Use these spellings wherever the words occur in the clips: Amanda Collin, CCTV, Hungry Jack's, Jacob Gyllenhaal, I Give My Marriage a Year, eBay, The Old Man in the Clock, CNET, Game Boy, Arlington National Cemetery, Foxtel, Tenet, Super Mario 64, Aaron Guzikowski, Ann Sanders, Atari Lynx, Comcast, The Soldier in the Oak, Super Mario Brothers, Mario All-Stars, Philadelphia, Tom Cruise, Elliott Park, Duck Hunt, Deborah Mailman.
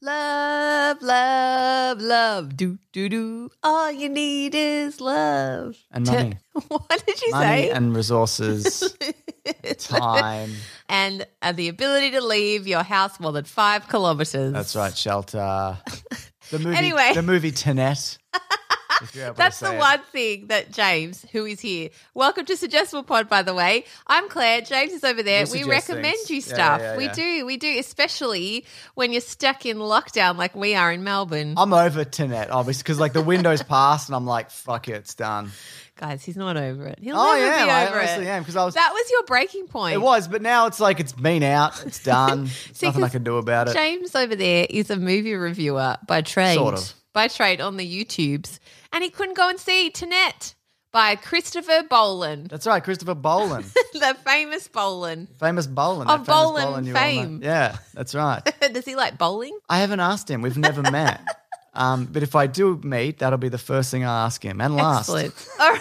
Love, love, love. Do, do, do. All you need is love. And money. What did you say? Money and resources. Time. And the ability to leave your house more than 5 kilometres. That's right, shelter. The movie, anyway. The movie Tenet. That's the one thing that James, who is here, welcome to Suggestible Pod, by the way. I'm Claire. James is over there. We recommend you stuff. We do, especially when you're stuck in lockdown like we are in Melbourne. I'm over Tenet, obviously, because like the window's passed and I'm like, fuck it, it's done. Guys, he's not over it. He'll never be over it. I honestly am, because that was your breaking point. It was, but now it's like it's been out. It's done. There's nothing I can do about it. James over there is a movie reviewer by trade. Sort of. By trade on the YouTubes. And he couldn't go and see Tenet by Christopher Nolan. That's right, Christopher Nolan. The famous Nolan. Famous Nolan. Of Nolan fame. Yeah, that's right. Does he like bowling? I haven't asked him. We've never met. But if I do meet, that'll be the first thing I ask him and last. Excellent. All right.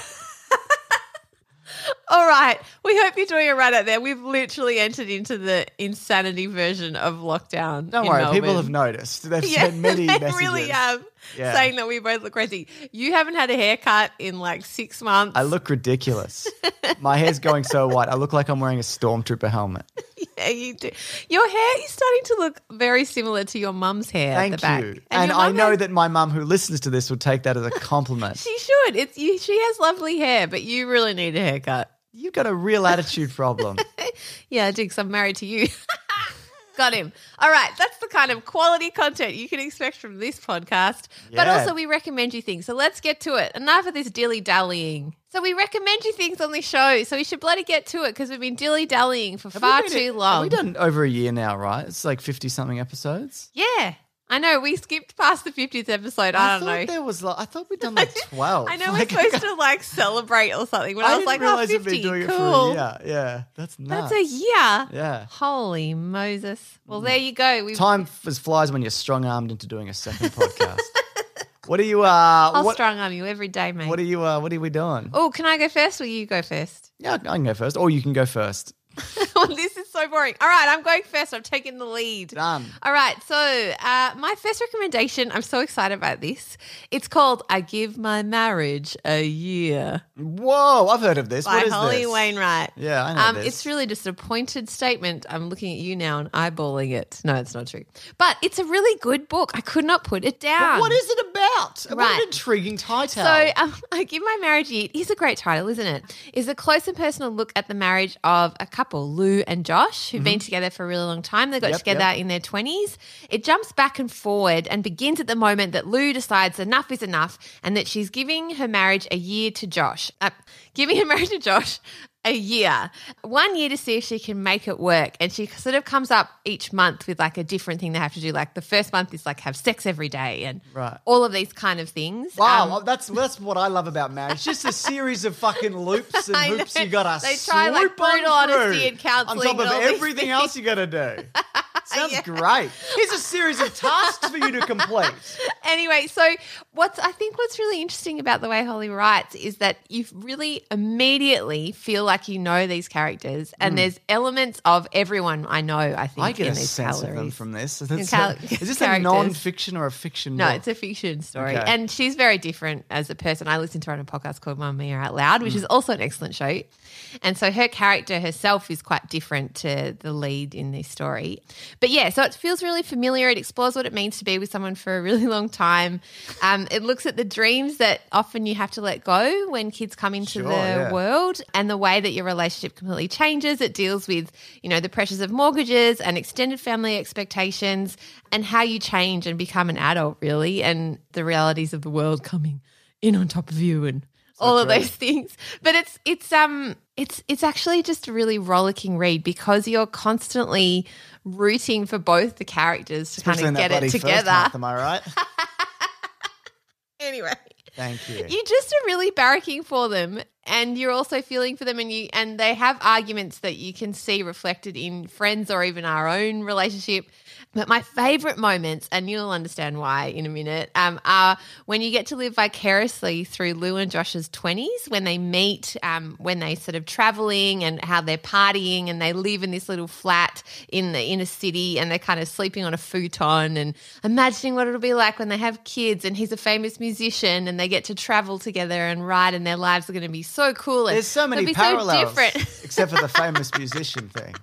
All right. We hope you're doing it right out there. We've literally entered into the insanity version of lockdown. Don't worry. Melbourne. People have noticed. They've sent many messages. They really have, saying that we both look crazy. You haven't had a haircut in like 6 months. I look ridiculous. My hair's going so white. I look like I'm wearing a stormtrooper helmet. Yeah, you do. Your hair is starting to look very similar to your mum's hair at the back. Thank you. And I know that my mum, who listens to this, would take that as a compliment. She should. She has lovely hair, but you really need a haircut. You've got a real attitude problem. Yeah, I do, because I'm married to you. Got him. All right, that's the kind of quality content you can expect from this podcast. Yeah. But also we recommend you things. So let's get to it. Enough of this dilly-dallying. So we recommend you things on this show. So we should bloody get to it, because we've been dilly-dallying for far too long. We've done over a year now, right? It's like 50-something episodes. Yeah. I know, we skipped past the 50th episode. I don't know. I thought we'd done like 12. I know, like, we're supposed to like celebrate or something. When I was like, oh, 50, been doing cool. It for a year. Yeah, that's nuts. That's a year? Yeah. Holy Moses. Well, there you go. Time flies when you're strong-armed into doing a second podcast. What are you? I'll strong-arm you every day, mate. What are we doing? Oh, can I go first or you go first? Yeah, I can go first or you can go first. Well, this is so boring. All right, I'm going first. I'm taking the lead. Done. All right, so my first recommendation, I'm so excited about this. It's called I Give My Marriage a Year. Whoa, I've heard of this. By Holly Wainwright. Yeah, I know this. It's really just a pointed statement. I'm looking at you now and eyeballing it. No, it's not true. But it's a really good book. I could not put it down. But what is it about? Right. What an intriguing title. So I Give My Marriage a Year is a great title, isn't it? It's a close and personal look at the marriage of a couple, Lou and Josh, who've been together for a really long time. They got together in their 20s. It jumps back and forward and begins at the moment that Lou decides enough is enough and that she's giving her marriage a year to Josh. A year. 1 year to see if she can make it work. And she sort of comes up each month with like a different thing they have to do. Like the first month is like have sex every day and all of these kind of things. Wow, that's what I love about marriage. Just a series of fucking loops and hoops you got to swoop on through. They try like brutal honesty and counselling. On top of everything else you got to do. Sounds great. Here's a series of tasks for you to complete. Anyway, so what's really interesting about the way Holly writes is that you really immediately feel like you know these characters, and there's elements of everyone I know, I think, I get in these sense of them from this. Is this a non-fiction or a fiction book? No, it's a fiction story. Okay. And she's very different as a person. I listened to her on a podcast called Mamma Mia Out Loud, which is also an excellent show. And so her character herself is quite different to the lead in this story. But, yeah, so it feels really familiar. It explores what it means to be with someone for a really long time. It looks at the dreams that often you have to let go when kids come into the world, and the way that your relationship completely changes. It deals with, you know, the pressures of mortgages and extended family expectations and how you change and become an adult, really, and the realities of the world coming in on top of you and all of those things. But it's actually just a really rollicking read because you're constantly rooting for both the characters to kind of get it together. Am I right? Anyway. Thank you. You just are really barracking for them, and you're also feeling for them, and they have arguments that you can see reflected in friends or even our own relationship. But my favourite moments, and you'll understand why in a minute, are when you get to live vicariously through Lou and Josh's 20s, when they meet, when they sort of travelling and how they're partying, and they live in this little flat in the inner city, and they're kind of sleeping on a futon and imagining what it'll be like when they have kids, and he's a famous musician, and they get to travel together and ride, and their lives are going to be so cool. And there's so many parallels, so except for the famous musician thing.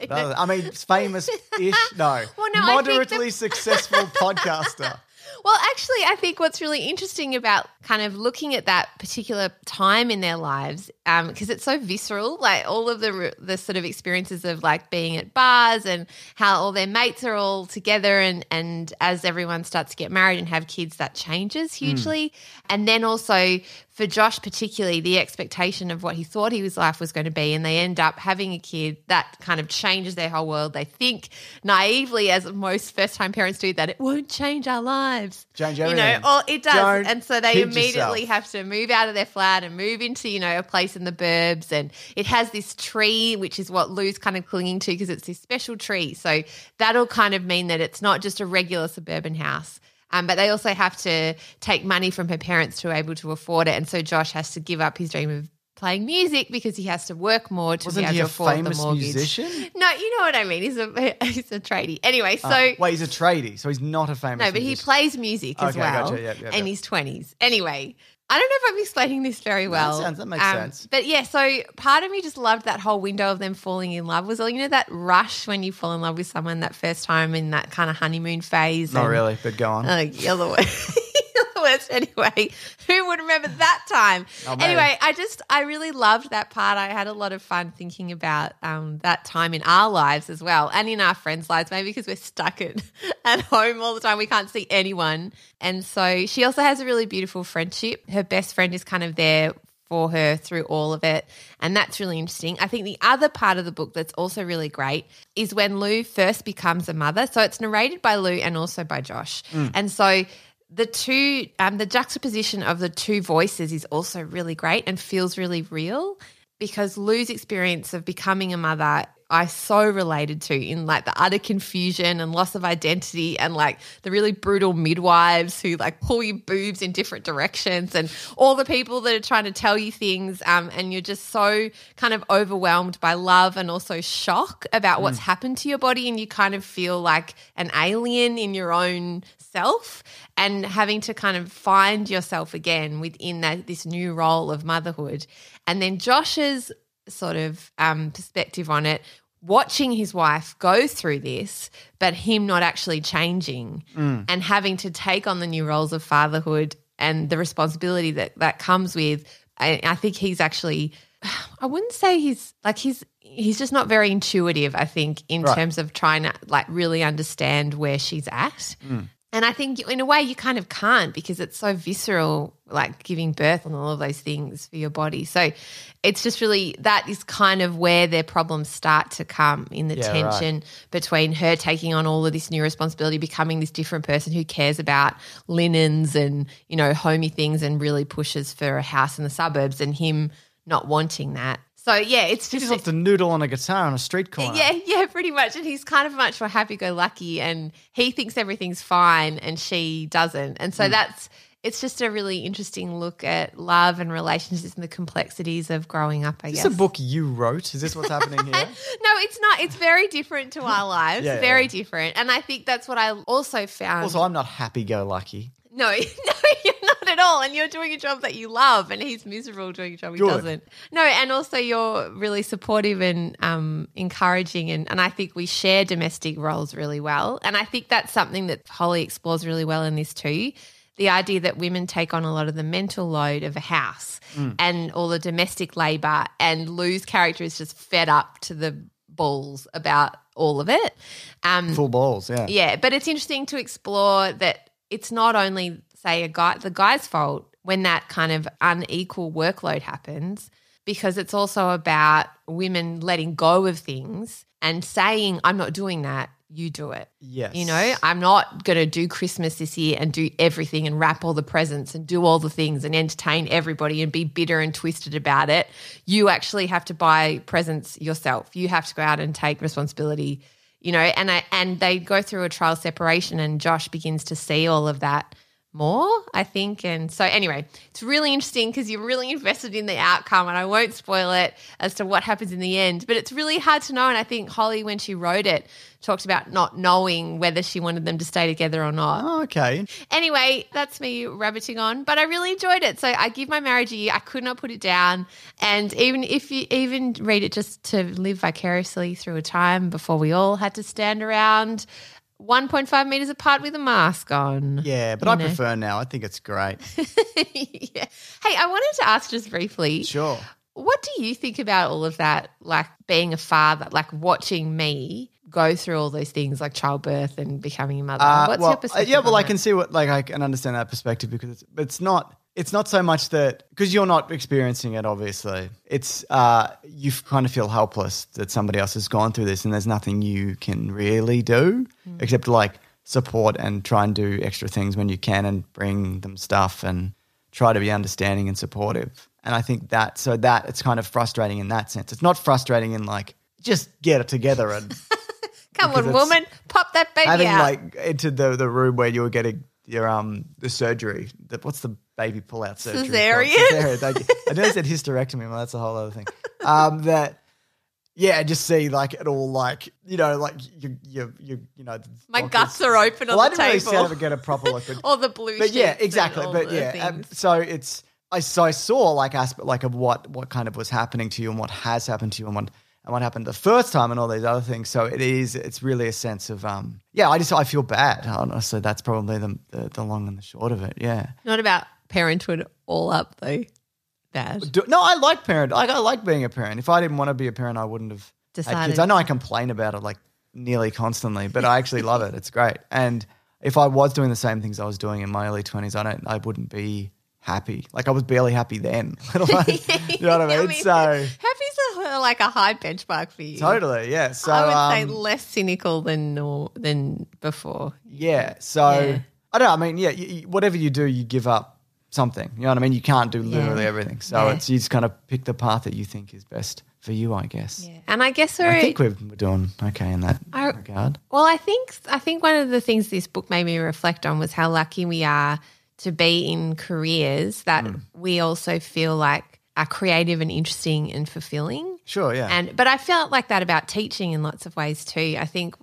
Yeah. I mean, famous-ish, no. Well, no, moderately successful podcaster. Well, actually, I think what's really interesting about kind of looking at that particular time in their lives, because it's so visceral, like all of the sort of experiences of like being at bars and how all their mates are all together, and as everyone starts to get married and have kids, that changes hugely. Mm. And then also for Josh particularly, the expectation of what he thought his life was going to be, and they end up having a kid that kind of changes their whole world. They think naively, as most first-time parents do, that it won't change our lives. Change everything. You know, or it does. Don't and so they immediately have to move out of their flat and move into, you know, a place in the burbs, and it has this tree, which is what Lou's kind of clinging to because it's this special tree. So that'll kind of mean that it's not just a regular suburban house. But they also have to take money from her parents to be able to afford it, and so Josh has to give up his dream of playing music because he has to work more to be able to afford the mortgage. Wasn't he a famous musician? No, you know what I mean. He's a tradie. Anyway, so wait, he's a tradie, so he's not a famous. No, but musician. He plays music as well. Gotcha. Yep. In his 20s. Anyway. I don't know if I'm explaining this very well. That makes sense. But, yeah, so part of me just loved that whole window of them falling in love. Was all, you know, that rush when you fall in love with someone that first time in that kind of honeymoon phase. Not really, but go on. You're the worst. Anyway, who would remember that time? Oh, anyway, I really loved that part. I had a lot of fun thinking about that time in our lives as well, and in our friends' lives, maybe because we're stuck at home all the time. We can't see anyone. And so she also has a really beautiful friendship. Her best friend is kind of there for her through all of it, and that's really interesting. I think the other part of the book that's also really great is when Lou first becomes a mother. So it's narrated by Lou and also by Josh. Mm. And so the juxtaposition of the two voices is also really great and feels really real, because Lou's experience of becoming a mother I so related to, in like the utter confusion and loss of identity, and like the really brutal midwives who like pull your boobs in different directions, and all the people that are trying to tell you things, and you're just so kind of overwhelmed by love and also shock about what's happened to your body, and you kind of feel like an alien in your own self, and having to kind of find yourself again within this new role of motherhood. And then Josh's sort of perspective on it, watching his wife go through this, but him not actually changing and having to take on the new roles of fatherhood and the responsibility that comes with. I think he's actually, I wouldn't say he's just not very intuitive, I think, in terms of trying to like really understand where she's at. Mm. And I think in a way you kind of can't, because it's so visceral, like giving birth and all of those things for your body. So it's just really, that is kind of where their problems start to come, in the tension between her taking on all of this new responsibility, becoming this different person who cares about linens and, you know, homey things, and really pushes for a house in the suburbs, and him not wanting that. So, yeah, it's just – he just wants to noodle on a guitar on a street corner. Yeah, pretty much. And he's kind of much more happy-go-lucky, and he thinks everything's fine and she doesn't. And so it's just a really interesting look at love and relationships and the complexities of growing up, I guess. Is this a book you wrote? Is this what's happening here? No, it's not. It's very different to our lives, different. And I think that's what I also found. Also, I'm not happy-go-lucky. No, you're not at all, and you're doing a job that you love, and he's miserable doing a job he doesn't. No, and also you're really supportive and encouraging, and I think we share domestic roles really well, and I think that's something that Holly explores really well in this too, the idea that women take on a lot of the mental load of a house and all the domestic labour, and Lou's character is just fed up to the balls about all of it. Full balls, yeah. Yeah, but it's interesting to explore that it's not only, say, the guy's fault when that kind of unequal workload happens, because it's also about women letting go of things and saying, I'm not doing that, you do it. Yes. You know, I'm not going to do Christmas this year and do everything and wrap all the presents and do all the things and entertain everybody and be bitter and twisted about it. You actually have to buy presents yourself. You have to go out and take responsibility, you know, and they go through a trial separation and Josh begins to see all of that more, I think. And so anyway, it's really interesting because you're really invested in the outcome, and I won't spoil it as to what happens in the end, but it's really hard to know. And I think Holly, when she wrote it, talked about not knowing whether she wanted them to stay together or not. Oh, okay. Anyway, that's me rabbiting on, but I really enjoyed it. So I Give My Marriage a Year. I could not put it down. And even if you even read it just to live vicariously through a time before we all had to stand around 1.5 metres apart with a mask on. Yeah, but I prefer now. I think it's great. Yeah. Hey, I wanted to ask just briefly. Sure. What do you think about all of that, like being a father, like watching me go through all those things like childbirth and becoming a mother? What's your perspective? Yeah, well, I can see what, like, I can understand that perspective because it's not so much that – because you're not experiencing it, obviously. It's you kind of feel helpless that somebody else has gone through this and there's nothing you can really do except like support and try and do extra things when you can and bring them stuff and try to be understanding and supportive. And I think that – so that it's kind of frustrating in that sense. It's not frustrating in like just get it together and – Come on, woman, pop that baby out. Having like into the room where you were getting your the surgery. What's the – baby pull-out surgery. Cesarean. Thank you. I know I said hysterectomy, well, that's a whole other thing. Just see like it all like, you know, like you know. My guts are open on the table. I didn't really ever get a proper look. All the blue shit. But yeah, exactly. But yeah, so it's – I saw like aspect like of what kind of was happening to you and what has happened to you and what happened the first time and all these other things. So it's really a sense of, I feel bad. Honestly, that's probably the long and the short of it, yeah. Not about – parenthood all up though, bad. No, I like parent. I like being a parent. If I didn't want to be a parent, I wouldn't have decided. Had kids. I know I complain about it like nearly constantly, but I actually love it. It's great. And if I was doing the same things I was doing in my early 20s, I wouldn't be happy. Like I was barely happy then. You know what I mean? So happy's like a high benchmark for you. Totally, yeah. So I would say less cynical than before. Yeah. So yeah. I don't know. I mean, yeah. Whatever you do, you give up something, you know what I mean? You can't do literally everything. So it's you just kind of pick the path that you think is best for you, I guess. Yeah. And I guess we're doing okay in that regard. Well, I think one of the things this book made me reflect on was how lucky we are to be in careers that we also feel like are creative and interesting and fulfilling. Sure, yeah. But I felt like that about teaching in lots of ways too. I think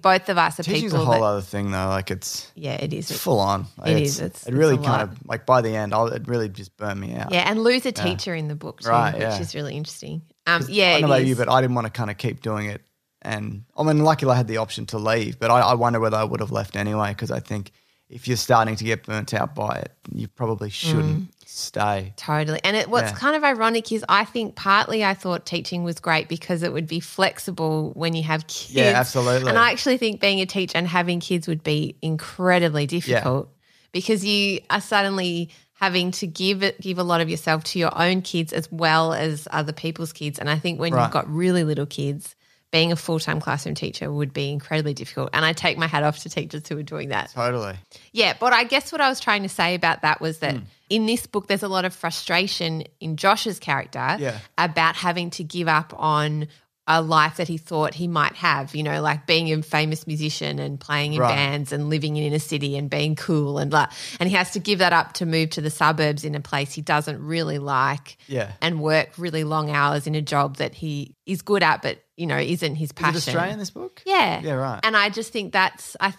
both of us are teaching's people. Teaching's a whole other thing, though. Like it is. It's full on. Like it is. It really kind of like by the end, it really just burned me out. Yeah, and lose a teacher in the book too, right, which is really interesting. Yeah, I don't know about you, but I didn't want to kind of keep doing it, and I mean, luckily I had the option to leave, but I wonder whether I would have left anyway because I think if you're starting to get burnt out by it, you probably shouldn't stay. Totally. And what's kind of ironic is I think partly I thought teaching was great because it would be flexible when you have kids. Yeah, absolutely. And I actually think being a teacher and having kids would be incredibly difficult because you are suddenly having to give a lot of yourself to your own kids as well as other people's kids. And I think when you've got really little kids, being a full-time classroom teacher would be incredibly difficult, and I take my hat off to teachers who are doing that. Totally. Yeah, but I guess what I was trying to say about that was that in this book there's a lot of frustration in Josh's character about having to give up on a life that he thought he might have, you know, like being a famous musician and playing in bands and living in inner city and being cool and blah. And he has to give that up to move to the suburbs in a place he doesn't really like and work really long hours in a job that he is good at but, you know, isn't his passion. Is it Australian, this book? Yeah. Yeah, right. And I just think that's a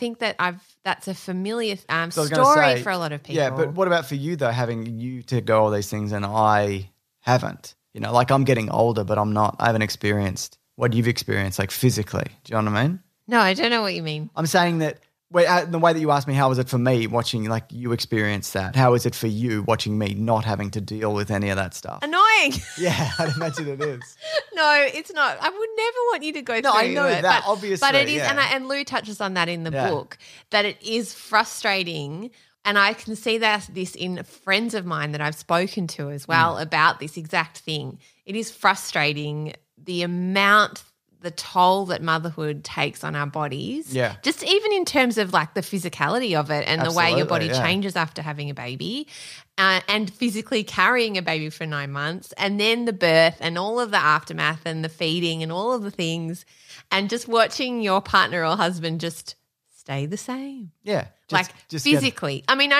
familiar story for a lot of people. Yeah, but what about for you though, having you to go all these things and I haven't? You know, like I'm getting older but I haven't experienced what you've experienced like physically. Do you know what I mean? No, I don't know what you mean. I'm saying that the way that you asked me how was it for me watching like you experienced that, how is it for you watching me not having to deal with any of that stuff? Annoying. Yeah, I'd imagine it is. No, it's not. I would never want you to go through it. No, I know that, obviously. But it is and Lou touches on that in the book, that it is frustrating And I can see that this in friends of mine that I've spoken to as well about this exact thing. It is frustrating the amount, the toll that motherhood takes on our bodies. Yeah. Just even in terms of like the physicality of it and the way your body changes after having a baby and physically carrying a baby for 9 months and then the birth and all of the aftermath and the feeding and all of the things and just watching your partner or husband just stay the same. Yeah. Just physically. I mean,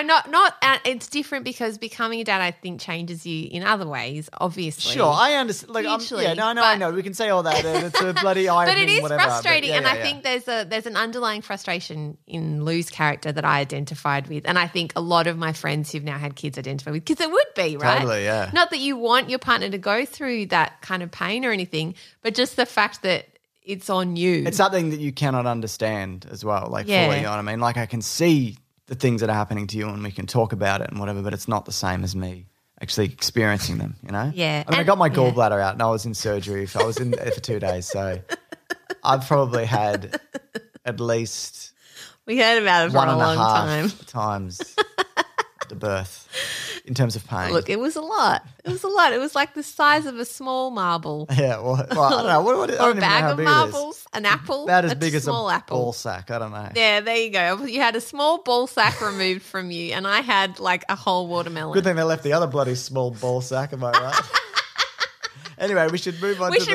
it's different because becoming a dad, I think, changes you in other ways, obviously. Sure, I understand. Like, I know. We can say all that and it's a bloody irony. But it is frustrating I think there's an underlying frustration in Lou's character that I identified with, and I think a lot of my friends who've now had kids identify with, because it would be, right? Totally, yeah. Not that you want your partner to go through that kind of pain or anything, but just the fact that it's on you. It's something that you cannot understand as well, fully, you know what I mean? Like, I can see the things that are happening to you and we can talk about it and whatever, but it's not the same as me actually experiencing them, you know? Yeah. I mean, I got my gallbladder out and I was in surgery. I was in there for 2 days, so I've probably had at least we heard about it for one a and long a half time. Times the birth in terms of pain. Look, it was a lot. It was like the size of a small marble. Yeah, well I don't know. Or a bag of marbles, an apple. About as big as a ball sack, I don't know. Yeah, there you go. You had a small ball sack removed from you and I had like a whole watermelon. Good thing they left the other bloody small ball sack, am I right? Anyway, we should move on. Move on.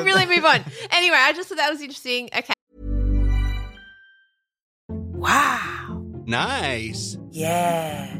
Anyway, I just thought that was interesting. Okay. Wow. Nice. Yeah.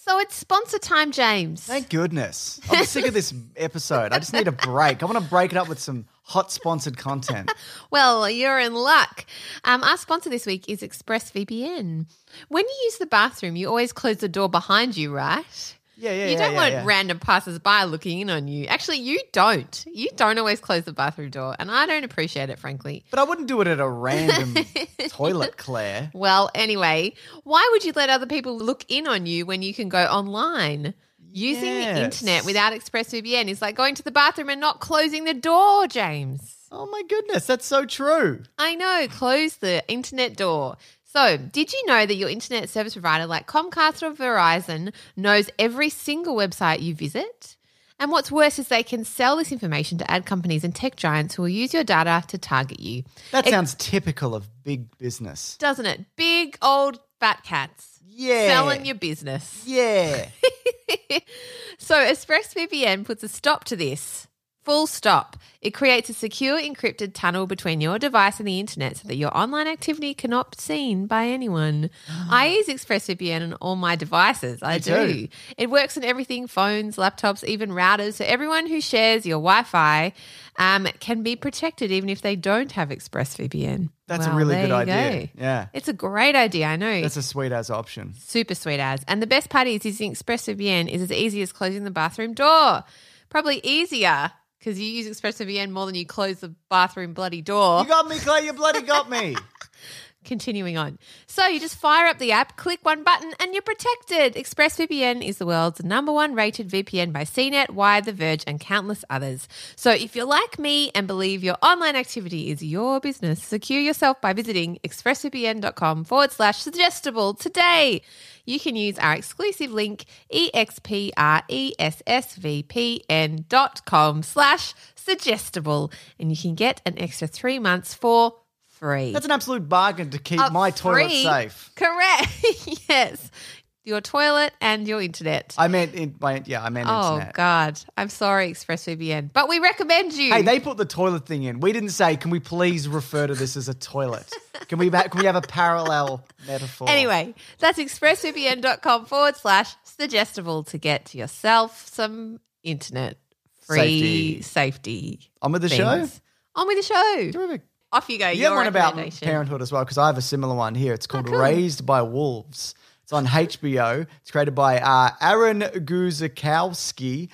So it's sponsor time, James. Thank goodness. I'm sick of this episode. I just need a break. I want to break it up with some hot sponsored content. Well, you're in luck. Our sponsor this week is ExpressVPN. When you use the bathroom, you always close the door behind you, right? Yeah. You don't want random passers-by looking in on you. Actually, you don't. You don't always close the bathroom door, and I don't appreciate it, frankly. But I wouldn't do it at a random toilet, Claire. Well, anyway, why would you let other people look in on you when you can go online? Using the internet without ExpressVPN is like going to the bathroom and not closing the door, James. Oh, my goodness. That's so true. I know. Close the internet door. So, did you know that your internet service provider like Comcast or Verizon knows every single website you visit? And what's worse is they can sell this information to ad companies and tech giants who will use your data to target you. That sounds typical of big business. Doesn't it? Big old fat cats. Yeah. Selling your business. Yeah. So, ExpressVPN puts a stop to this. Full stop. It creates a secure encrypted tunnel between your device and the internet so that your online activity cannot be seen by anyone. I use ExpressVPN on all my devices. I do. It works on everything, phones, laptops, even routers. So everyone who shares your Wi-Fi can be protected even if they don't have ExpressVPN. That's a really good idea. Go. Yeah. It's a great idea, I know. That's a sweet-ass option. Super sweet-ass. And the best part is using ExpressVPN is as easy as closing the bathroom door. Probably easier. Because you use ExpressVPN more than you close the bathroom bloody door. You got me, Claire. You bloody got me. Continuing on. So you just fire up the app, click one button, and you're protected. ExpressVPN is the world's #1 rated VPN by CNET, Wired, The Verge, and countless others. So if you're like me and believe your online activity is your business, secure yourself by visiting expressvpn.com/suggestible today. You can use our exclusive link, expressvpn.com/suggestible, and you can get an extra 3 months for free. That's an absolute bargain to keep my toilet safe. Correct. Yes. Your toilet and your internet. I meant internet. Oh, God. I'm sorry, ExpressVPN. But we recommend you. Hey, they put the toilet thing in. We didn't say, can we please refer to this as a toilet? Can we have a parallel metaphor? Anyway, that's expressvpn.com/suggestible to get yourself some internet free safety. On with the show? On with the show. Terrific. Off you go. You have one about parenthood as well because I have a similar one here. It's called Raised by Wolves. It's on HBO. It's created by Aaron Guzikowski.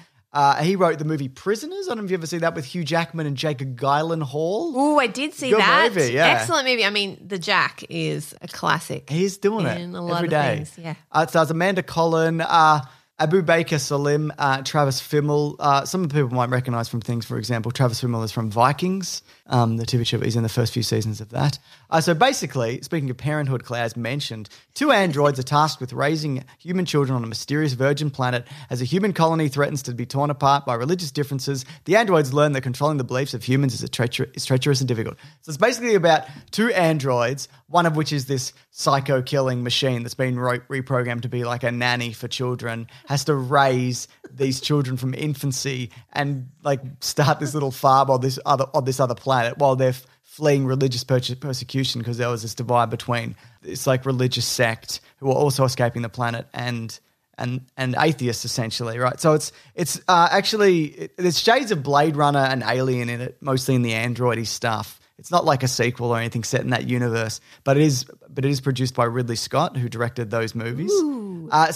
He wrote the movie Prisoners. I don't know if you've ever seen that with Hugh Jackman and Jacob Gyllenhaal. Oh, I did see that. Good movie, yeah. Excellent movie. I mean, The Jack is a classic. He's doing it in a lot every day. Things, yeah. It stars Amanda Collin, Abu Baker Salim, Travis Fimmel. Some of the people might recognise from things, for example, Travis Fimmel is from Vikings, the TV show. He's in the first few seasons of that. So basically, speaking of parenthood, Claire, as mentioned, two androids are tasked with raising human children on a mysterious virgin planet. As a human colony threatens to be torn apart by religious differences, the androids learn that controlling the beliefs of humans is treacherous and difficult. So it's basically about two androids, one of which is this psycho-killing machine that's been reprogrammed to be like a nanny for children, has to raise these children from infancy and like start this little farm on this other planet while they're fleeing religious persecution because there was this divide between this like religious sect who are also escaping the planet and atheists essentially, right? So it's there's shades of Blade Runner and Alien in it, mostly in the androidy stuff. It's not like a sequel or anything set in that universe, but it is produced by Ridley Scott, who directed those movies.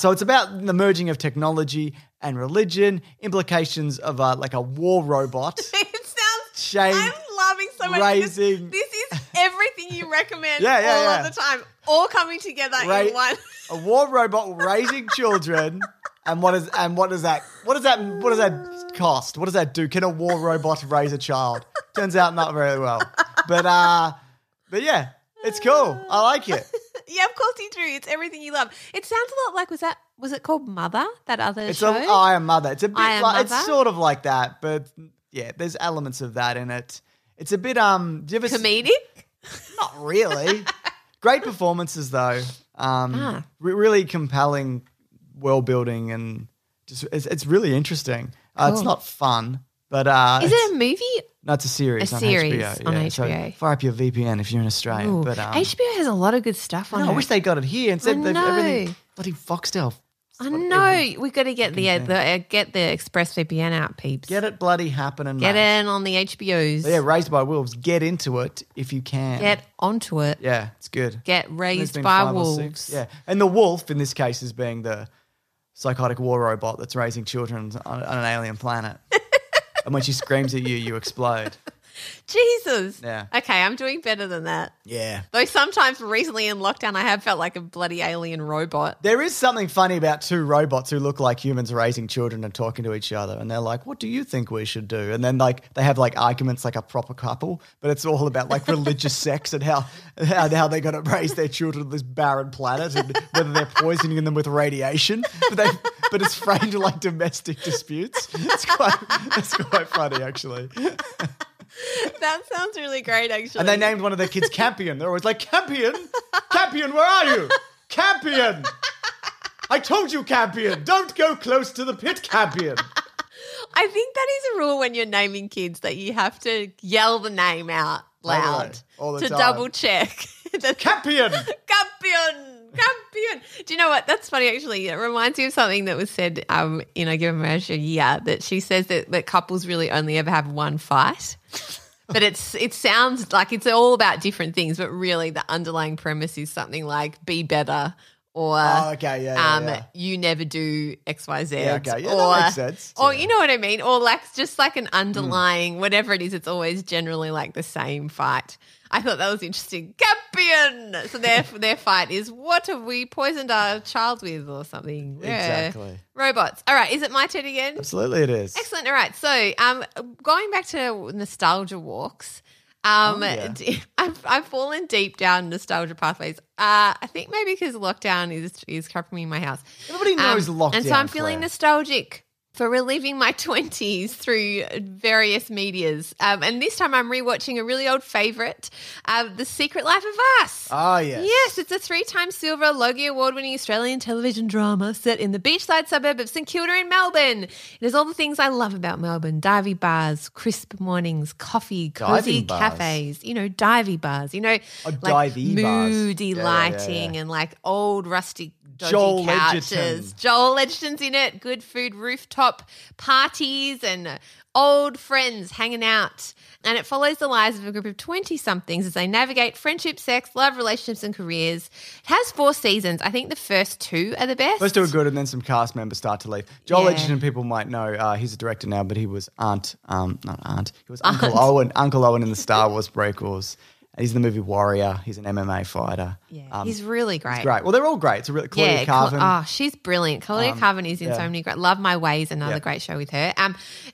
So it's about the merging of technology and religion, implications of like a war robot. It sounds shame. I'm loving so much. Raising. This is everything you recommend all of the time, all coming together in one. A war robot raising children. And what does that cost? What does that do? Can a war robot raise a child? Turns out not very well. But yeah, it's cool. I like it. Yeah, of course you do. It's everything you love. It sounds a lot like was it called Mother? That other show? It's I Am Mother. It's a bit like it's sort of like that, but yeah, there's elements of that in it. It's a bit do you ever comedic? Not really. Great performances though. Really compelling world building and just it's really interesting. Cool. It's not fun, but is it a movie? No, it's a series. On HBO. So fire up your VPN if you're in Australia. Ooh, but HBO has a lot of good stuff on it. I wish they got it here and said they've everything. Bloody Foxtel. I know. We've got to get the ExpressVPN out, peeps. Get it bloody happening. Get in on the HBOs. Yeah, Raised by Wolves. Get into it if you can. Get onto it. Yeah, it's good. Get raised by wolves. Yeah, and the wolf in this case is being the psychotic war robot that's raising children on an alien planet. And when she screams at you, you explode. Jesus. Yeah. Okay, I'm doing better than that. Yeah. Though sometimes recently in lockdown I have felt like a bloody alien robot. There is something funny about two robots who look like humans raising children and talking to each other, and they're like, what do you think we should do? And then like they have like arguments like a proper couple, but it's all about like religious sex and how they're going to raise their children on this barren planet and whether they're poisoning them with radiation. But it's framed like domestic disputes. It's quite funny actually. That sounds really great, actually. And they named one of their kids Campion. They're always like, Campion? Campion, where are you? Campion! I told you, Campion, don't go close to the pit, Campion. I think that is a rule when you're naming kids that you have to yell the name out loud to double check. Campion! Campion! Campion. Do you know what? That's funny, actually. It reminds me of something that was said in I Give My Marriage a Year, that she says that couples really only ever have one fight. But it sounds like it's all about different things, but really the underlying premise is something like be better or you never do XYZ. Yeah, okay. Yeah, that makes sense. Or you know what I mean? Or like just like an underlying whatever it is, it's always generally like the same fight. I thought that was interesting. Campion! So their fight is, what have we poisoned our child with or something? Yeah. Exactly. Robots. All right, is it my turn again? Absolutely it is. Excellent. All right, so going back to nostalgia walks, I've fallen deep down nostalgia pathways. I think maybe because lockdown is covering me in my house. Everybody knows lockdown. And so I'm feeling nostalgic for reliving my 20s through various medias. And this time I'm rewatching a really old favourite, The Secret Life of Us. Oh, yes. Yes, it's a 3-time Silver Logie Award-winning Australian television drama set in the beachside suburb of St Kilda in Melbourne. It has all the things I love about Melbourne: divey bars, crisp mornings, coffee, cozy cafes, divey bars, like moody lighting and like old rustic dodgy Joel couches. Edgerton. Joel Edgerton's in it. Good food, rooftop parties and old friends hanging out. And it follows the lives of a group of 20-somethings as they navigate friendship, sex, love, relationships and careers. It has 4 seasons. I think the first 2 are the best. Let's do it good and then some cast members start to leave. Joel Edgerton, people might know, he's a director now, but he was He was Uncle Owen in the Star Wars prequels. He's in the movie Warrior. He's an MMA fighter. Yeah, he's really great. He's great. Well, they're all great. It's a really Claudia Carvin. Oh, she's brilliant. Claudia Carvin is in so many great. Love My Way is another great show with her.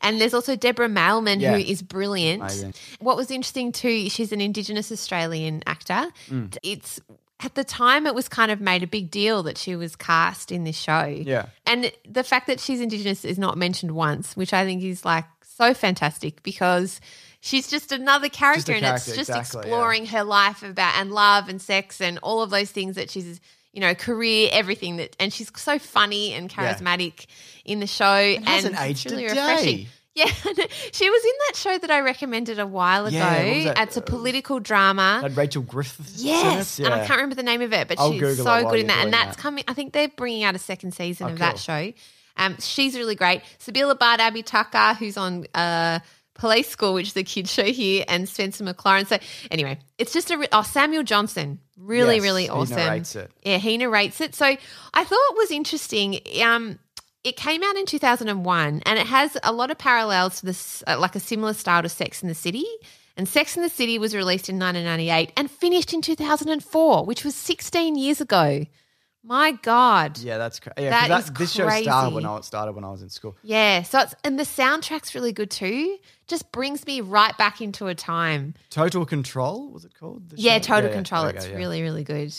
And there's also Deborah Mailman who is brilliant. Amazing. What was interesting too, she's an Indigenous Australian actor. Mm. It's at the time it was kind of made a big deal that she was cast in this show. Yeah, and the fact that she's Indigenous is not mentioned once, which I think is like so fantastic because. She's just another character and it's just exploring her life about and love and sex and all of those things that she's, you know, career, everything. That and she's so funny and charismatic in the show. It hasn't aged a day. Yeah, she was in that show that I recommended a while ago. It's a political drama. Like Rachel Griffith. Yes, and I can't remember the name of it, but she's so good in that. And that's coming. I think they're bringing out a second season of that show. She's really great. Sabila Bard, Abby Tucker, who's on. Police School, which is the kids show here, and Spencer McLaurin. So anyway, it's just Samuel Johnson, really, really awesome. He narrates it. Yeah, he narrates it. So I thought it was interesting. It came out in 2001, and it has a lot of parallels to this, like a similar style to Sex and the City. And Sex and the City was released in 1998 and finished in 2004, which was 16 years ago. My God. Yeah, that's crazy. Yeah, this crazy. Show started when I was in school. Yeah, so and the soundtrack's really good too. Just brings me right back into a time. Total Control, was it called? Total Control. Yeah. It's really, really good.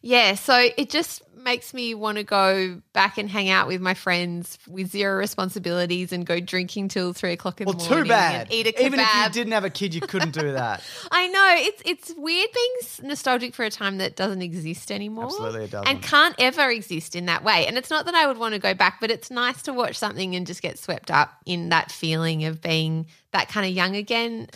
Yeah, so it just makes me want to go back and hang out with my friends with zero responsibilities and go drinking till 3:00 in the morning. Well, too bad. And eat a kebab. Even if you didn't have a kid, you couldn't do that. I know. It's weird being nostalgic for a time that doesn't exist anymore. Absolutely, it doesn't. And can't ever exist in that way. And it's not that I would want to go back, but it's nice to watch something and just get swept up in that feeling of being that kind of young again.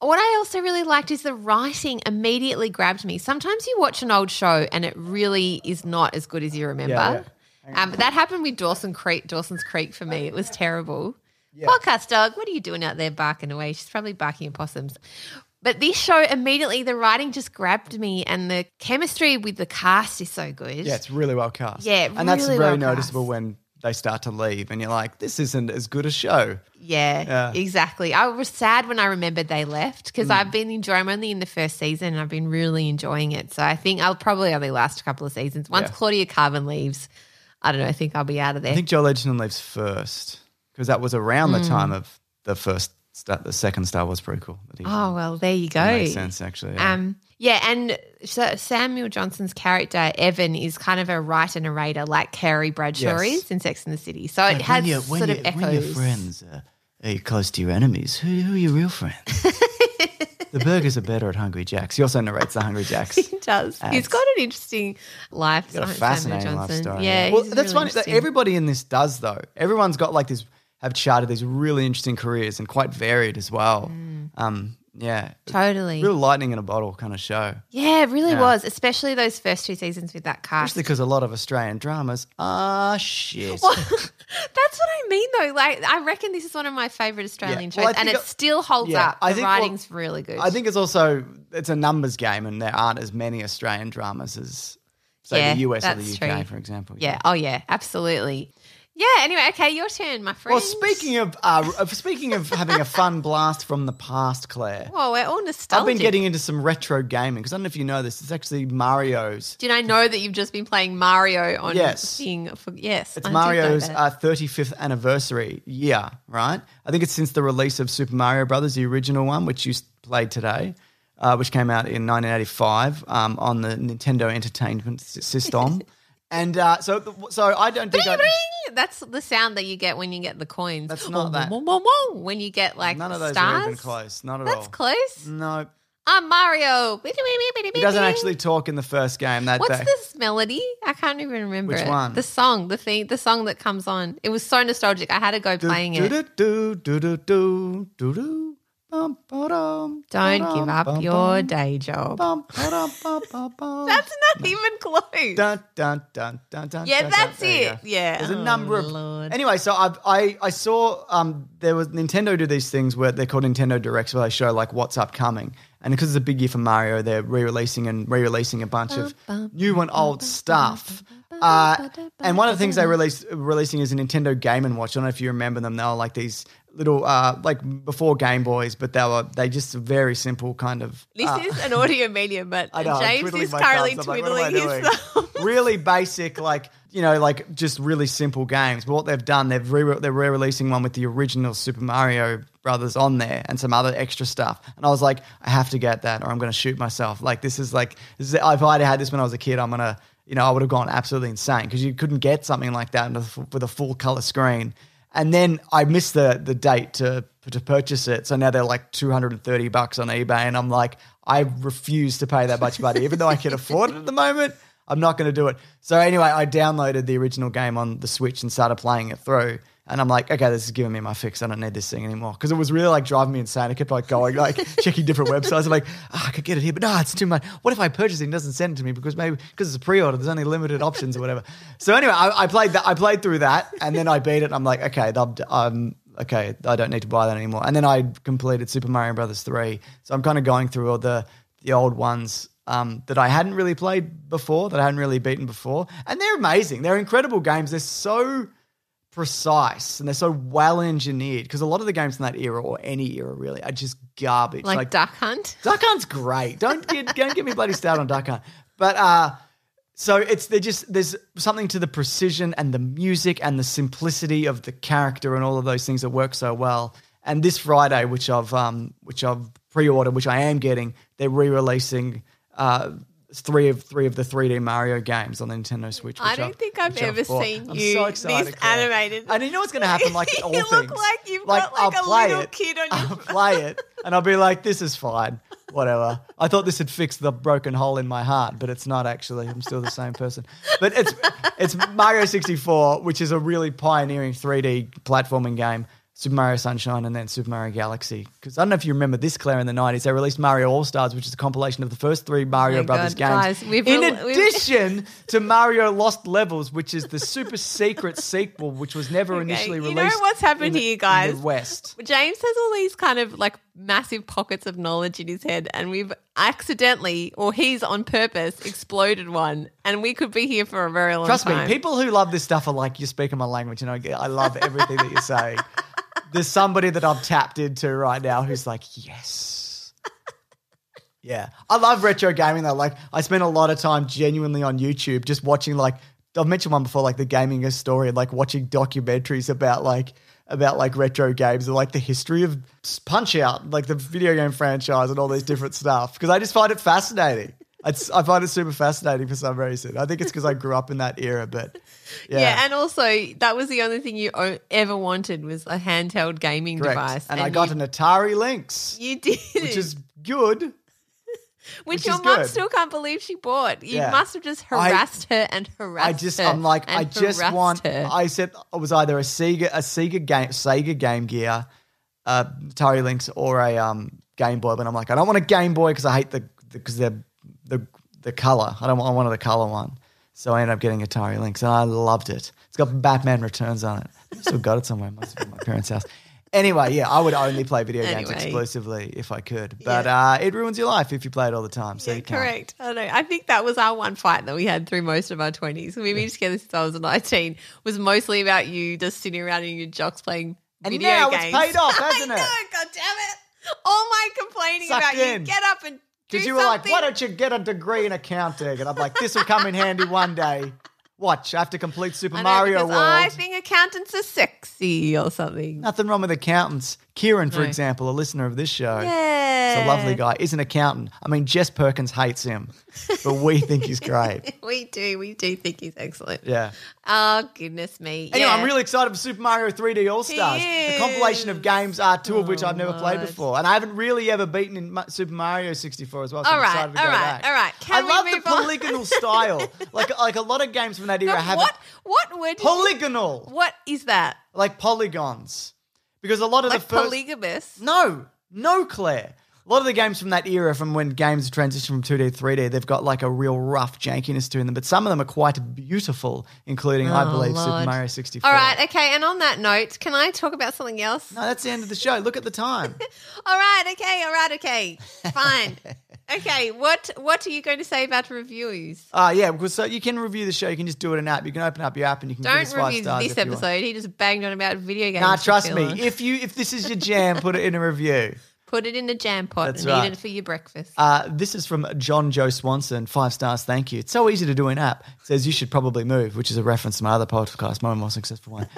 What I also really liked is the writing immediately grabbed me. Sometimes you watch an old show and it really is not as good as you remember. Yeah, yeah. But that happened with Dawson's Creek for me. It was terrible. Yeah. Podcast dog, what are you doing out there barking away? She's probably barking at possums. But this show immediately, the writing just grabbed me and the chemistry with the cast is so good. Yeah, it's really well cast. Yeah, and that's really noticeable when they start to leave and you're like, this isn't as good a show. Yeah, exactly. I was sad when I remembered they left because I've been enjoying them only in the first season and I've been really enjoying it. So I think I'll probably only last a couple of seasons. Once Claudia Carvin leaves, I don't know, I think I'll be out of there. I think Joel Edgerton leaves first because that was around the time of the second Star Wars prequel. Oh, well, there you go. That makes sense actually. Yeah. And so Samuel Johnson's character, Evan, is kind of a writer narrator like Carrie Bradshaw is in Sex and the City. So it has sort of echoes. When your friends are close to your enemies, who are your real friends? The burgers are better at Hungry Jack's. He also narrates the Hungry Jack's. He does. He's got an interesting life. He's got a fascinating life story. Yeah, well, that's really funny. Everybody in this does though. Everyone's got like this, have charted these really interesting careers and quite varied as well. Yeah. Totally. Real lightning in a bottle kind of show. Yeah, it really was, especially those first 2 seasons with that cast. Especially because a lot of Australian dramas are shit. Well, that's what I mean though. Like I reckon this is one of my favourite Australian shows and it still holds up. The writing's really good. I think it's also a numbers game and there aren't as many Australian dramas as, say, the US or the UK, for example. Yeah. Oh, yeah, absolutely. Yeah, anyway, okay, your turn, my friend. Well, speaking of having a fun blast from the past, Claire. Well, we're all nostalgic. I've been getting into some retro gaming because I don't know if you know this. It's actually Mario's. Did I know that you've just been playing Mario on thing? Yes. It's Mario's 35th anniversary year, right? I think it's since the release of Super Mario Brothers, the original one, which you played today, which came out in 1985 on the Nintendo Entertainment System. And so I don't think that's the sound that you get when you get the coins. That's not that. When you get like none of those stars. Are even close. Not at all. That's close. No. I'm Mario. He doesn't actually talk in the first game. What's this melody? I can't even remember which one. The song, the song that comes on. It was so nostalgic. I had to go playing it. Don't give up your day job. That's not even close. Yeah, that's it. Yeah. There's a number of – anyway, so I saw there was – Nintendo do these things where they're called Nintendo Directs, where they show like what's upcoming. And because it's a big year for Mario, they're re-releasing a bunch of new and old stuff. And one of the things they releasing is a Nintendo Game & Watch. I don't know if you remember them. They were like these little like before Game Boys, but they just very simple kind of. This is an audio medium, but James is currently twiddling his thumb. Really basic, like, you know, like just really simple games. But what they've done, they're re-releasing one with the original Super Mario Brothers on there and some other extra stuff. And I was like, I have to get that, or I'm going to shoot myself. Like this is if I'd had this when I was a kid, I'm gonna. You know, I would have gone absolutely insane because you couldn't get something like that with a full color screen. And then I missed the date to purchase it. So now they're like $230 on eBay, and I'm like, I refuse to pay that much money, even though I can afford it at the moment. I'm not going to do it. So anyway, I downloaded the original game on the Switch and started playing it through. And I'm like, okay, this is giving me my fix. I don't need this thing anymore. Because it was really like driving me insane. I kept like going, like checking different websites. I'm like, oh, I could get it here, but no, it's too much. What if I purchase it and doesn't send it to me because it's a pre-order, there's only limited options or whatever. So anyway, I played through that, and then I beat it. And I'm like, okay, I don't need to buy that anymore. And then I completed Super Mario Brothers 3. So I'm kind of going through all the old ones. That I hadn't really played before, that I hadn't really beaten before. And they're amazing. They're incredible games. They're so precise and they're so well engineered because a lot of the games in that era or any era really are just garbage. Like Duck Hunt? Duck Hunt's great. Don't get me bloody started on Duck Hunt. But so there's something to the precision and the music and the simplicity of the character and all of those things that work so well. And this Friday, which I've pre-ordered, which I am getting, they're re-releasing three of the 3D Mario games on the Nintendo Switch. I don't think I've ever seen you so excited, this animated. And you know what's going to happen? Like all you look like you've got like a little kid on your phone. I'll play it, and I'll be like, "This is fine, whatever." I thought this had fixed the broken hole in my heart, but it's not actually. I'm still the same person. But it's Mario 64, which is a really pioneering 3D platforming game. Super Mario Sunshine and then Super Mario Galaxy. Because I don't know if you remember this, Claire, in the 90s, they released Mario All-Stars, which is a compilation of the first three Mario Brothers games. Guys, in addition to Mario Lost Levels, which is the super secret sequel, which was never initially released. You know what's happened here, guys? In the West. James has all these kind of like massive pockets of knowledge in his head, and we've accidentally, or he's on purpose, exploded one, and we could be here for a very long time. Trust me, people who love this stuff are like, you're speaking my language, and I love everything that you're saying. There's somebody that I've tapped into right now who's like, yes. Yeah. I love retro gaming though. Like I spend a lot of time genuinely on YouTube just watching like I've mentioned one before, like the gaming historian, like watching documentaries about retro games and like the history of Punch-Out, like the video game franchise and all these different stuff because I just find it fascinating. I find it super fascinating for some reason. I think it's because I grew up in that era, but yeah. And also that was the only thing you ever wanted was a handheld gaming device. And I got an Atari Lynx. You did. Which is good. Which your mum still can't believe she bought. You must have just harassed her and harassed her. I said it was either a Sega Game Gear, Atari Lynx or a Game Boy. But I'm like, I don't want a Game Boy because I hate because they're the color. I wanted the color one. So I ended up getting Atari Lynx and I loved it. It's got Batman Returns on it. I've still got it somewhere. It must have been at my parents' house. Anyway, yeah, I would only play video games exclusively if I could. But it ruins your life if you play it all the time. So correct. I know. I think that was our one fight that we had through most of our 20s. We been together since I was 19. Was mostly about you just sitting around in your jocks playing video games. And now it's paid off, hasn't it? I know, God damn it. All my complaining sucked about in. You get up and because you were like, why don't you get a degree in accounting? And I'm like, this will come in handy one day. Watch, I have to complete Super Mario World. I think accountants are sexy or something. Nothing wrong with accountants. Kieran, for example, a listener of this show, is a lovely guy. He's an accountant. I mean, Jess Perkins hates him, but we think he's great. We do. We do think he's excellent. Yeah. Oh, goodness me. Anyway, I'm really excited for Super Mario 3D All-Stars, a compilation of games, two of which I've never played before. And I haven't really ever beaten in Super Mario 64 as well, so I'm excited to go back. All right. I love the polygonal style. Like a lot of games from that era have what word? Polygonal. What is that? Like polygons. Because a lot of like the first polygamous. No, no glare. A lot of the games from that era, from when games transitioned from 2D to 3D, they've got like a real rough jankiness to them, but some of them are quite beautiful, including, I believe, Lord. Super Mario 64. All right, okay, and on that note, can I talk about something else? No, that's the end of the show. Look at the time. All right, okay, fine. Okay, what are you going to say about reviews? Yeah, because so you can review the show. You can just do it in an app. You can open up your app and you can give us 5 stars. Don't review this episode. He just banged on about video games. Nah, trust me. If this is your jam, put it in a review. Put it in a jam pot and eat it for your breakfast. This is from John Joe Swanson, 5 stars, thank you. It's so easy to do in app. It says you should probably move, which is a reference to my other podcast, my more successful one.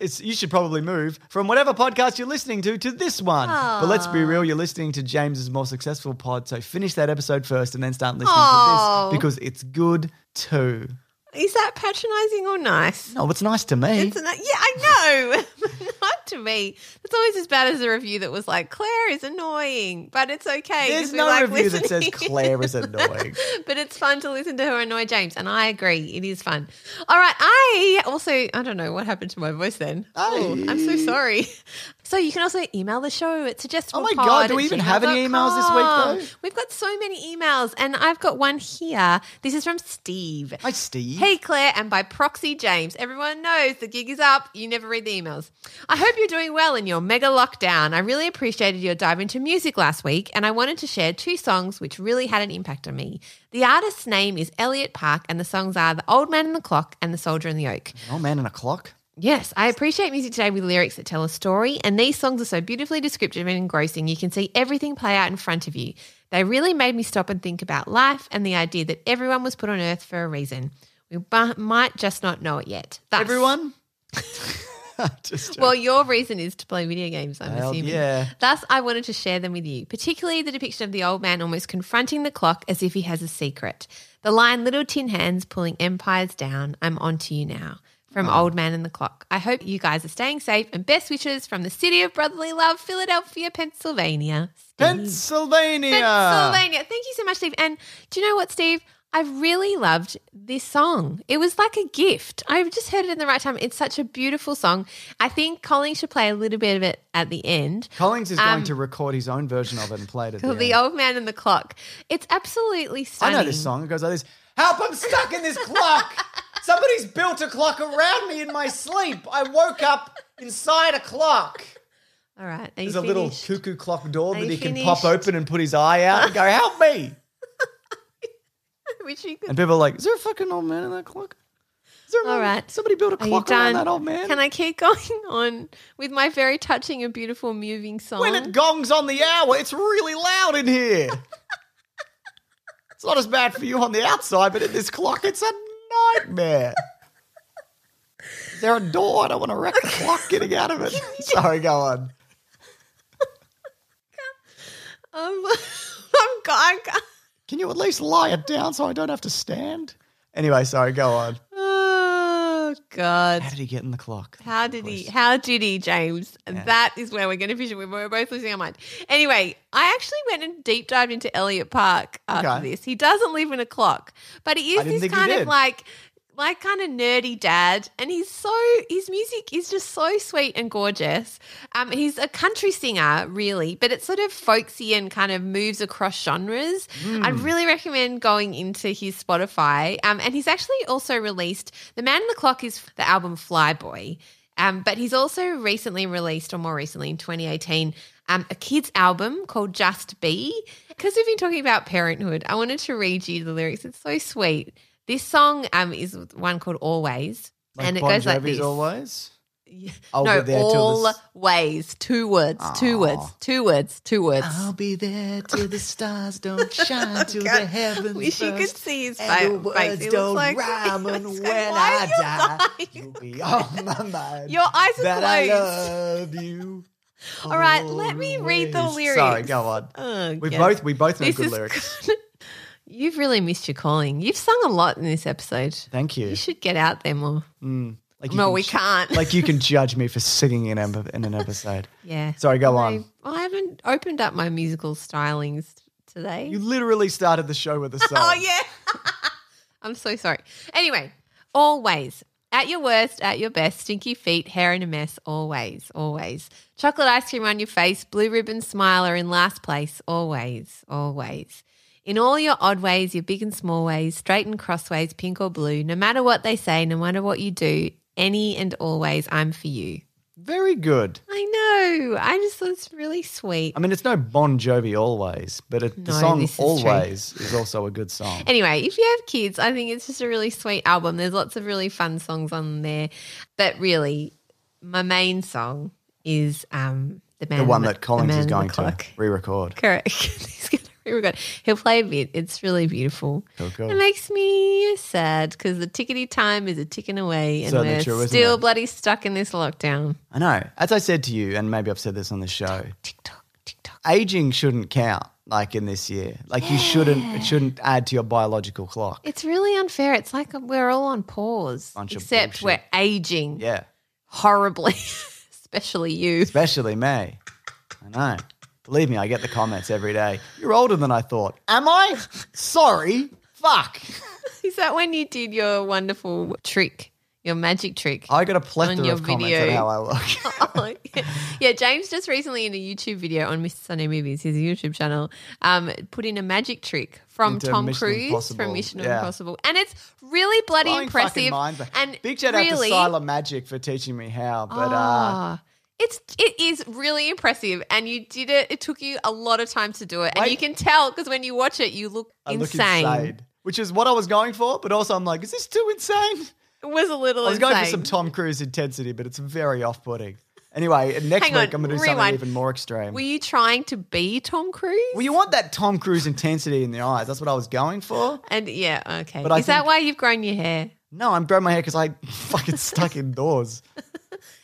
It's you should probably move from whatever podcast you're listening to this one. Aww. But let's be real, you're listening to James's more successful pod, so finish that episode first and then start listening to this because it's good too. Is that patronising or nice? No, it's nice to me. I know. Not to me. It's always as bad as a review that was like, Claire is annoying, but it's okay. There's no review that says Claire is annoying. But it's fun to listen to her annoy James, and I agree. It is fun. All right. I don't know what happened to my voice then. Oh, I'm so sorry. So you can also email the show at suggestiblepod@gmail.com. Oh, my God, do we even have any emails this week, though? We've got so many emails, and I've got one here. This is from Steve. Hi, Steve. Hey, Claire, and by proxy, James. Everyone knows the gig is up. You never read the emails. I hope you're doing well in your mega lockdown. I really appreciated your dive into music last week, and I wanted to share 2 songs which really had an impact on me. The artist's name is Elliott Park, and the songs are The Old Man in the Clock and The Soldier in the Oak. Old Man in a Clock? Yes, I appreciate music today with lyrics that tell a story, and these songs are so beautifully descriptive and engrossing. You can see everything play out in front of you. They really made me stop and think about life and the idea that everyone was put on earth for a reason. We might just not know it yet. Thus, everyone? Well, your reason is to play video games, I'm assuming. Yeah. Thus, I wanted to share them with you, particularly the depiction of the old man almost confronting the clock as if he has a secret. The line, little tin hands pulling empires down, I'm on to you now. From Old Man and the Clock. I hope you guys are staying safe and best wishes from the city of brotherly love, Philadelphia, Pennsylvania. Steve. Pennsylvania. Thank you so much, Steve. And do you know what, Steve? I really loved this song. It was like a gift. I just heard it in the right time. It's such a beautiful song. I think Collings should play a little bit of it at the end. Collings is going to record his own version of it and play it at the end. The Old Man and the Clock. It's absolutely stunning. I know this song. It goes like this. Help, I'm stuck in this clock. Somebody's built a clock around me in my sleep. I woke up inside a clock. All right. There's a little cuckoo clock door that he can pop open and put his eye out and go, help me. I wish you could. And people are like, is there a fucking old man in that clock? Somebody built a clock around that old man. Can I keep going on with my very touching and beautiful moving song? When it gongs on the hour, it's really loud in here. It's not as bad for you on the outside, but at this clock, it's a nightmare. Is there a door? I don't want to wreck the clock getting out of it. Sorry, go on. Can you at least lie it down so I don't have to stand? Anyway, sorry, go on. Oh, God. How did he get in the clock? How did he, James? Yeah. That is where we're going to finish it. We're both losing our mind. Anyway, I actually went and deep dived into Elliott Park after this. He doesn't live in a clock, but he is this kind of like kind of nerdy dad, and his music is just so sweet and gorgeous. He's a country singer, really, but it's sort of folksy and kind of moves across genres. I really recommend going into his Spotify. And he's actually also released The Man in the Clock is the album Flyboy, but he's also more recently in 2018, a kids album called Just Be. Because we've been talking about parenthood, I wanted to read you the lyrics. It's so sweet. This song is one called Always, and it goes like this. Always? Yeah. Always. 2 words, Aww. 2 words, 2 words, 2 words. I'll be there till the stars don't shine, till the heavens wish burst, you could see his face. The words don't rhyme, and when I die, you'll be on my mind. Your eyes are closed. I love you. All right, let me read the lyrics. Sorry, go on. We both know good lyrics. You've really missed your calling. You've sung a lot in this episode. Thank you. You should get out there more. No, we can't. Like you can judge me for singing in an episode. Yeah. Sorry, go on. Well, I haven't opened up my musical stylings today. You literally started the show with a song. Oh, yeah. I'm so sorry. Anyway, Always. At your worst, at your best, stinky feet, hair in a mess, always, always. Chocolate ice cream on your face, blue ribbon smile are in last place, always, always. In all your odd ways, your big and small ways, straight and crossways, pink or blue, no matter what they say, no matter what you do, any and always, I'm for you. Very good. I know. I just thought it's really sweet. I mean, it's no Bon Jovi always, but the song Always is also a good song. Anyway, if you have kids, I think it's just a really sweet album. There's lots of really fun songs on there. But really, my main song is The one that Collins is going to re-record. Correct. He's going to re-record. He'll play a bit. It's really beautiful. Oh, cool. It makes me sad because the tickety time is a ticking away and we're still bloody stuck in this lockdown. I know. As I said to you, and maybe I've said this on the show, TikTok. Aging shouldn't count like in this year. It shouldn't add to your biological clock. It's really unfair. It's like we're all on pause except we're aging horribly, especially you. Especially me. I know. Believe me, I get the comments every day. You're older than I thought. Am I? Sorry. Fuck. Is that when you did your wonderful trick, your magic trick? I got a plethora of comments on how I look. Yeah, James just recently in a YouTube video on Mr. Sunday Movies, his YouTube channel, put in a magic trick from Tom Cruise from Mission Impossible. And it's really blowing impressive. And big shout out to Sila Magic for teaching me how. But It is really impressive, and you did it. It took you a lot of time to do it, and you can tell because when you watch it, you look insane, which is what I was going for. But also, I'm like, is this too insane? It was a little. I was going for some Tom Cruise intensity, but it's very off-putting. Anyway, next week I'm going to do something even more extreme. Were you trying to be Tom Cruise? Well, you want that Tom Cruise intensity in the eyes. That's what I was going for. And yeah, okay. But is that why you've grown your hair? No, I'm growing my hair because I fucking stuck indoors.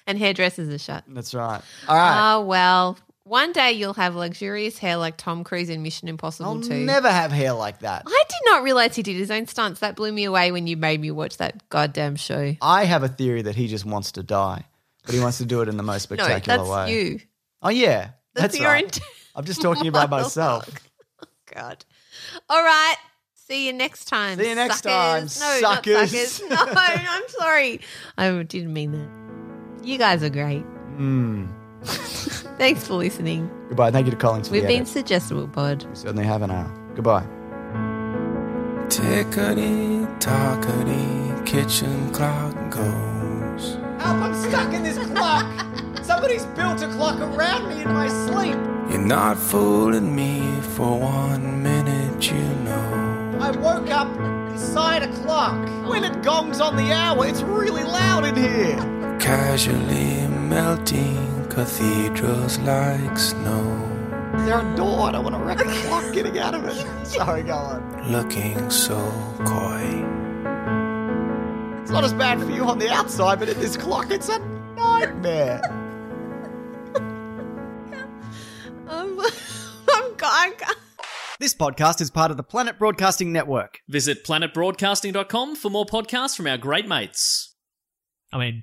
And hairdressers are shut. That's right. All right. Oh, well, one day you'll have luxurious hair like Tom Cruise in Mission Impossible 2. I'll never have hair like that. I did not realise he did his own stunts. That blew me away when you made me watch that goddamn show. I have a theory that he just wants to die, but he wants to do it in the most spectacular way. That's you. Oh, yeah. That's your intent. I'm just talking about myself. Oh, God. All right. See you next time, suckers. See you next time, suckers. No, not suckers. No, I'm sorry. I didn't mean that. You guys are great. Thanks for listening. Goodbye. Thank you to Collins for the edit. We've been Suggestible Pod. We certainly have an hour. Goodbye. Tickety-tockety, kitchen clock goes. Help, I'm stuck in this clock. Somebody's built a clock around me in my sleep. You're not fooling me for 1 minute, you know. I woke up inside a clock. When it gongs on the hour, it's really loud in here. Casually melting cathedrals like snow. Is there a door? I don't want to wreck the clock getting out of it. Sorry, go on. Looking so coy. It's not as bad for you on the outside, but at this clock, it's a nightmare. I'm gone. This podcast is part of the Planet Broadcasting Network. Visit planetbroadcasting.com for more podcasts from our great mates. I mean...